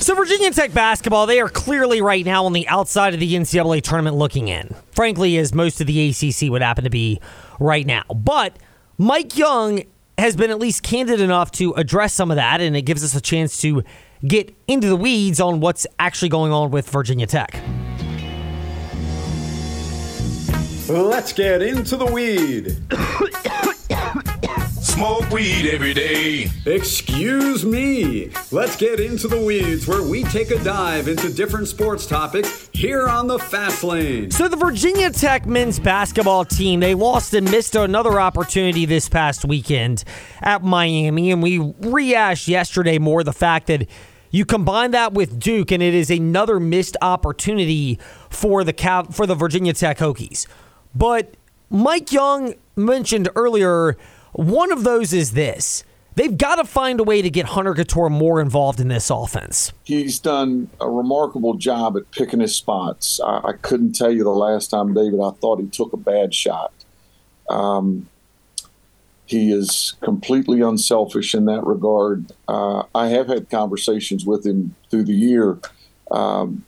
So Virginia Tech basketball, they are clearly right now on the outside of the NCAA tournament looking in, frankly, as most of the ACC would happen to be right now. But Mike Young has been at least candid enough to address some of that, and it gives us a chance to get into the weeds on what's actually going on with Virginia Tech. Let's get into the weed. Smoke weed every day. Excuse me. Let's get into the weeds, where we take a dive into different sports topics here on the Fast Lane. So the Virginia Tech men's basketball team, they lost and missed another opportunity this past weekend at Miami. And we rehashed yesterday more the fact that you combine that with Duke, and it is another missed opportunity for the Virginia Tech Hokies. But Mike Young mentioned earlier, one of those is this. They've got to find a way to get Hunter Couture more involved in this offense. He's done a remarkable job at picking his spots. I couldn't tell you the last time, David, I thought he took a bad shot. He is completely unselfish in that regard. I have had conversations with him through the year and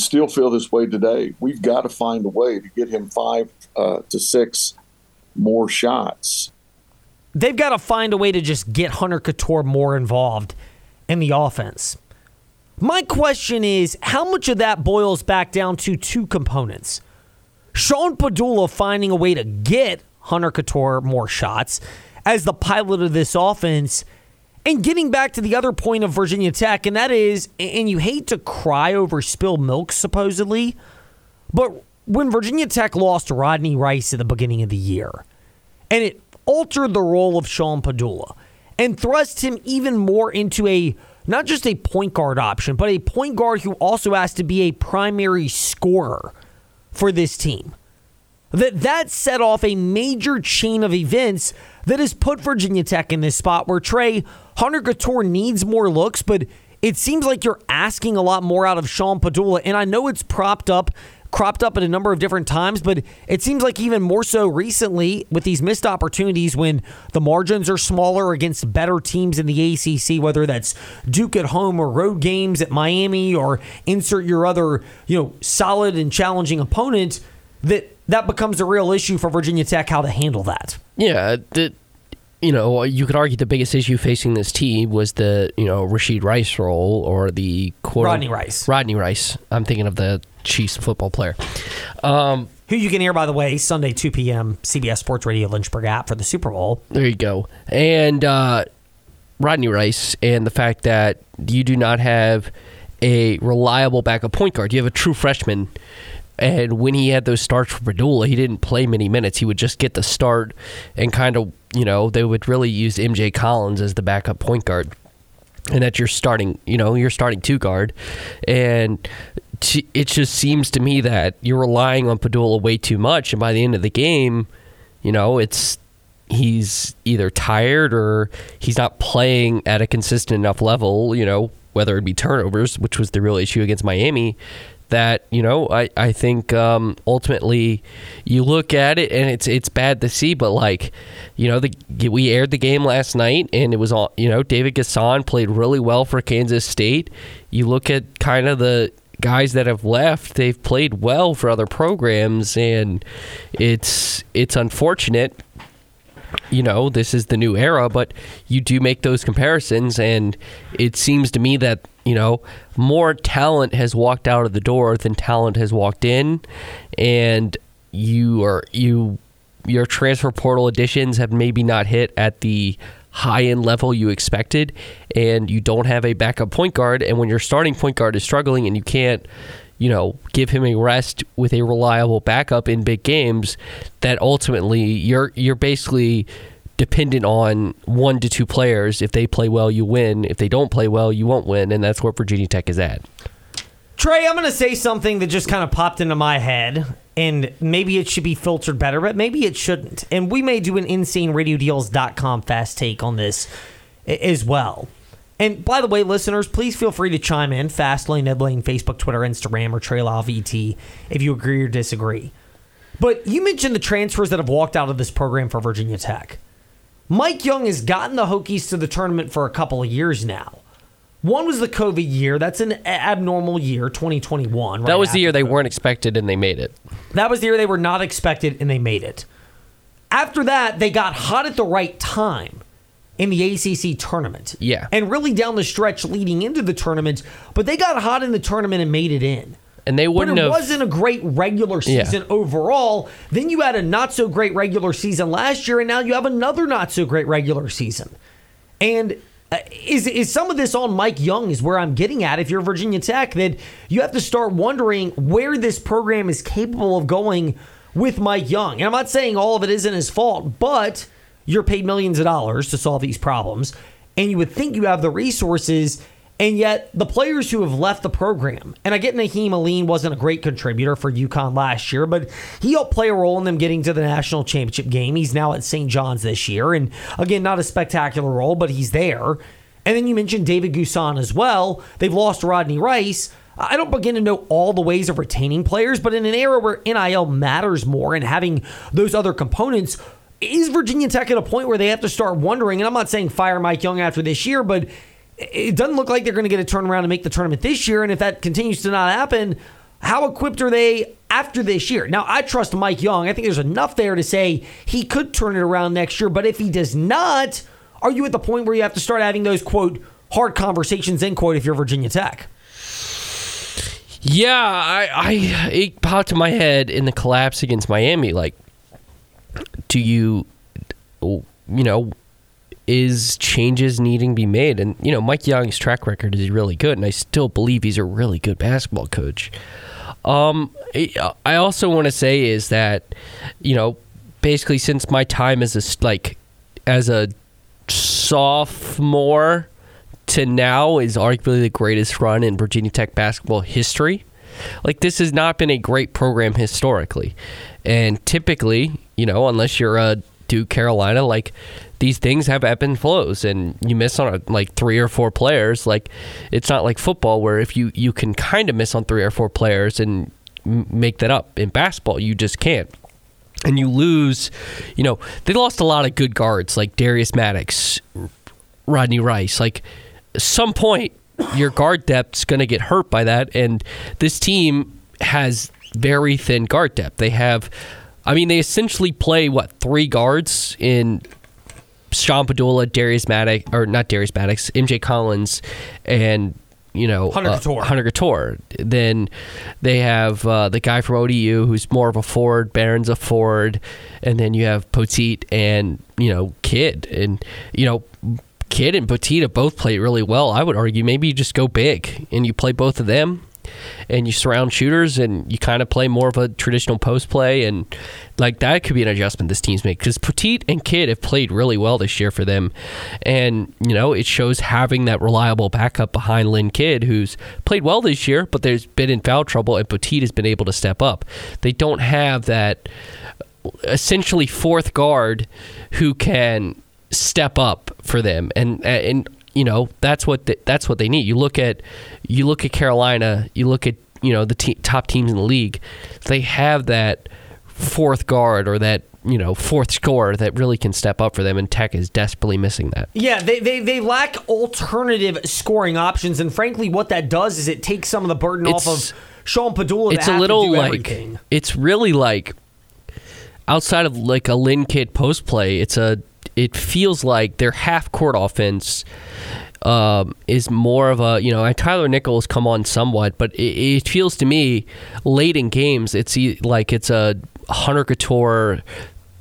still feel this way today. We've got to find a way to get him 5 to 6 more shots. They've got to find a way to just get Hunter Couture more involved in the offense. My question is, how much of that boils back down to two components? Sean Pedulla finding a way to get Hunter Couture more shots as the pilot of this offense, and getting back to the other point of Virginia Tech, and that is, and you hate to cry over spilled milk supposedly, but when Virginia Tech lost Rodney Rice at the beginning of the year, and it altered the role of Sean Pedulla and thrust him even more into a, not just a point guard option, but a point guard who also has to be a primary scorer for this team. That set off a major chain of events that has put Virginia Tech in this spot where, Trey, Hunter Couture needs more looks, but it seems like you're asking a lot more out of Sean Pedulla, and I know it's cropped up at a number of different times, but it seems like even more so recently with these missed opportunities when the margins are smaller against better teams in the ACC, whether that's Duke at home or road games at Miami or insert your other, solid and challenging opponent, that becomes a real issue for Virginia Tech, how to handle that. Yeah, you could argue the biggest issue facing this team was the, Rasheed Rice role or the Rodney Rice. I'm thinking of the Chiefs football player. Who you can hear, by the way, Sunday, 2 p.m., CBS Sports Radio Lynchburg app for the Super Bowl. There you go. And Rodney Rice, and the fact that you do not have a reliable backup point guard. You have a true freshman. And when he had those starts for Pedulla, he didn't play many minutes. He would just get the start and kind of, they would really use MJ Collins as the backup point guard. And that you're starting two guard. And it just seems to me that you're relying on Pedulla way too much. And by the end of the game, he's either tired or he's not playing at a consistent enough level, whether it be turnovers, which was the real issue against Miami, that, I think ultimately you look at it and it's bad to see, but we aired the game last night and it was all, David Gasson played really well for Kansas State. You look at kind of the guys that have left, they've played well for other programs, and it's unfortunate. This is the new era, but you do make those comparisons, and it seems to me that, more talent has walked out of the door than talent has walked in, and your transfer portal additions have maybe not hit at the high-end level you expected, and you don't have a backup point guard, and when your starting point guard is struggling and you can't, give him a rest with a reliable backup in big games, that ultimately you're basically dependent on 1 to 2 players. If they play well, you win. If they don't play well, you won't win, and that's where Virginia Tech is at. Trey, I'm going to say something that just kind of popped into my head, and maybe it should be filtered better, but maybe it shouldn't. And we may do an insaneradiodeals.com fast take on this as well. And by the way, listeners, please feel free to chime in. Fastlane, Ed Lane, Facebook, Twitter, Instagram, or TrailoffVT if you agree or disagree. But you mentioned the transfers that have walked out of this program for Virginia Tech. Mike Young has gotten the Hokies to the tournament for a couple of years now. One was the COVID year. That's an abnormal year, 2021. Right, that was the year they weren't expected and they made it. That was the year they were not expected and they made it. After that, they got hot at the right time in the ACC tournament. Yeah. And really down the stretch leading into the tournament, but they got hot in the tournament and made it in. And they wouldn't have. But it wasn't a great regular season overall. Then you had a not so great regular season last year, and now you have another not so great regular season. And is some of this on Mike Young is where I'm getting at. If you're Virginia Tech, that you have to start wondering where this program is capable of going with Mike Young. And I'm not saying all of it isn't his fault, but you're paid millions of dollars to solve these problems, and you would think you have the resources, and yet the players who have left the program, and I get Naheem Aline wasn't a great contributor for UConn last year, but he helped play a role in them getting to the national championship game. He's now at St. John's this year, and again, not a spectacular role, but he's there. And then you mentioned David Gasson as well. They've lost Rodney Rice. I don't begin to know all the ways of retaining players, but in an era where NIL matters more and having those other components, is Virginia Tech at a point where they have to start wondering, and I'm not saying fire Mike Young after this year, but it doesn't look like they're going to get a turnaround and make the tournament this year, and if that continues to not happen, how equipped are they after this year? Now, I trust Mike Young. I think there's enough there to say he could turn it around next year, but if he does not, are you at the point where you have to start having those, quote, hard conversations, end quote, if you're Virginia Tech? Yeah, it popped in my head in the collapse against Miami. Like, do you know, is changes needing to be made? And, you know, Mike Young's track record is really good, and I still believe he's a really good basketball coach. I also want to say is that, you know, basically since my time as a sophomore to now is arguably the greatest run in Virginia Tech basketball history. Like, this has not been a great program historically. And typically, you know, unless you're a Duke, Carolina, like, these things have ebb and flows, and you miss on, like, 3 or 4 players. Like, it's not like football where if you can kind of miss on 3 or 4 players and make that up. In basketball, you just can't. And you lose, you know, they lost a lot of good guards, like Darius Maddox, Rodney Rice. Like, at some point, your guard depth's going to get hurt by that, and this team has very thin guard depth. They have, I mean, they essentially play, 3 guards in Sean Pedulla, MJ Collins, and, you know, Hunter Couture. Then they have the guy from ODU who's more of a forward, Barron's a forward, and then you have Poteet and, you know, Kidd. And, you know, Kidd and Poteet have both played really well. I would argue maybe you just go big and you play both of them, and you surround shooters, and you kind of play more of a traditional post play, and like that could be an adjustment this team's made, because Poteet and Kidd have played really well this year for them, and, you know, it shows having that reliable backup behind Lynn Kidd, who's played well this year, but there's been in foul trouble, and Poteet has been able to step up. They don't have that essentially 4th guard who can step up for them, and you know, that's what they need. You look at Carolina, you look at, you know, the top teams in the league. They have that 4th guard or that, you know, 4th scorer that really can step up for them, and Tech is desperately missing that. Yeah, they lack alternative scoring options, and frankly, what that does is it takes some of the burden off of Sean Pedulla. It's a little like everything. It's really like outside of like a Lynn Kidd post play, it feels like their half-court offense is more of a, you know, Tyler Nichols come on somewhat, but it feels to me late in games, it's like it's a Hunter Couture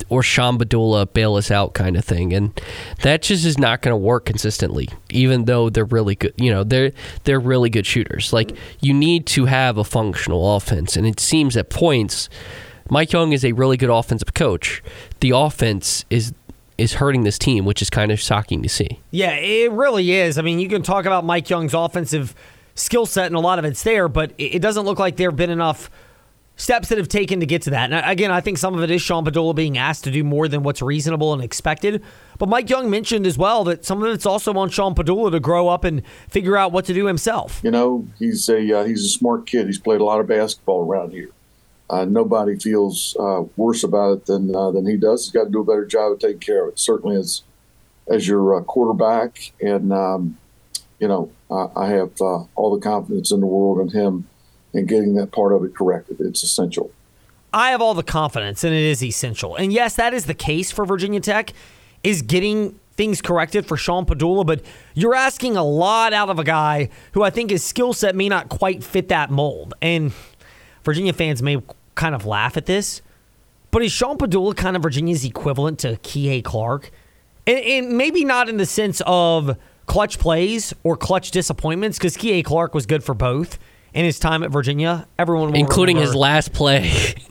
or Sean Pedulla bail us out kind of thing, and that just is not going to work consistently, even though they're really good, you know, they're really good shooters. Like, you need to have a functional offense, and it seems at points, Mike Young is a really good offensive coach. The offense is hurting this team, which is kind of shocking to see. Yeah, it really is. I mean, you can talk about Mike Young's offensive skill set, and a lot of it's there, but it doesn't look like there have been enough steps that have taken to get to that. And again, I think some of it is Sean Pedulla being asked to do more than what's reasonable and expected. But Mike Young mentioned as well that some of it's also on Sean Pedulla to grow up and figure out what to do himself. You know, he's a smart kid. He's played a lot of basketball around here. Nobody feels worse about it than he does. He's got to do a better job of taking care of it, certainly as your quarterback. And, you know, I have all the confidence in the world in him and getting that part of it corrected. It's essential. I have all the confidence, and it is essential. And yes, that is the case for Virginia Tech, is getting things corrected for Sean Pedulla, but you're asking a lot out of a guy who I think his skill set may not quite fit that mold. And Virginia fans may kind of laugh at this, but is Sean Pedulla kind of Virginia's equivalent to Kihei Clark? And maybe not in the sense of clutch plays or clutch disappointments, because Kihei Clark was good for both. In his time at Virginia, everyone will including remember his last play.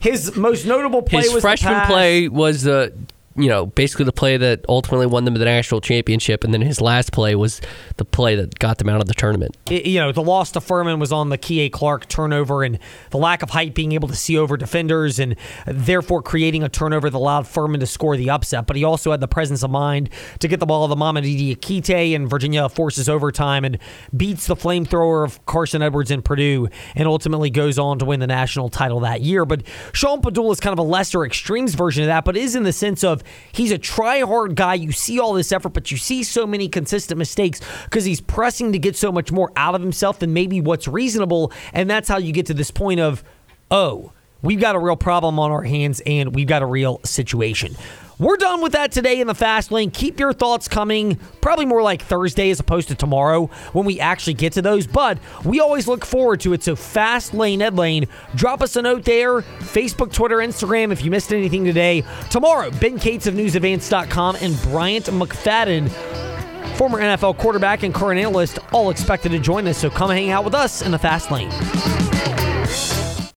His most notable play his was freshman the pass. Play was the, you know, basically the play that ultimately won them the national championship, and then his last play was the play that got them out of the tournament. The loss to Furman was on the Kihei Clark turnover and the lack of height being able to see over defenders and therefore creating a turnover that allowed Furman to score the upset. But he also had the presence of mind to get the ball to Mamadi Diakite, and Virginia forces overtime and beats the flamethrower of Carson Edwards in Purdue and ultimately goes on to win the national title that year. But Sean Pedulla is kind of a lesser extremes version of that, but is in the sense of he's a try-hard guy. You see all this effort, but you see so many consistent mistakes because he's pressing to get so much more out of himself than maybe what's reasonable, and that's how you get to this point of, oh, we've got a real problem on our hands, and we've got a real situation. We're done with that today in the Fast Lane. Keep your thoughts coming, probably more like Thursday as opposed to tomorrow when we actually get to those, but we always look forward to it. So Fast Lane, Ed Lane, drop us a note there, Facebook, Twitter, Instagram, if you missed anything today. Tomorrow, Ben Cates of NewsAdvance.com and Bryant McFadden, former NFL quarterback and current analyst, all expected to join us, so come hang out with us in the Fast Lane.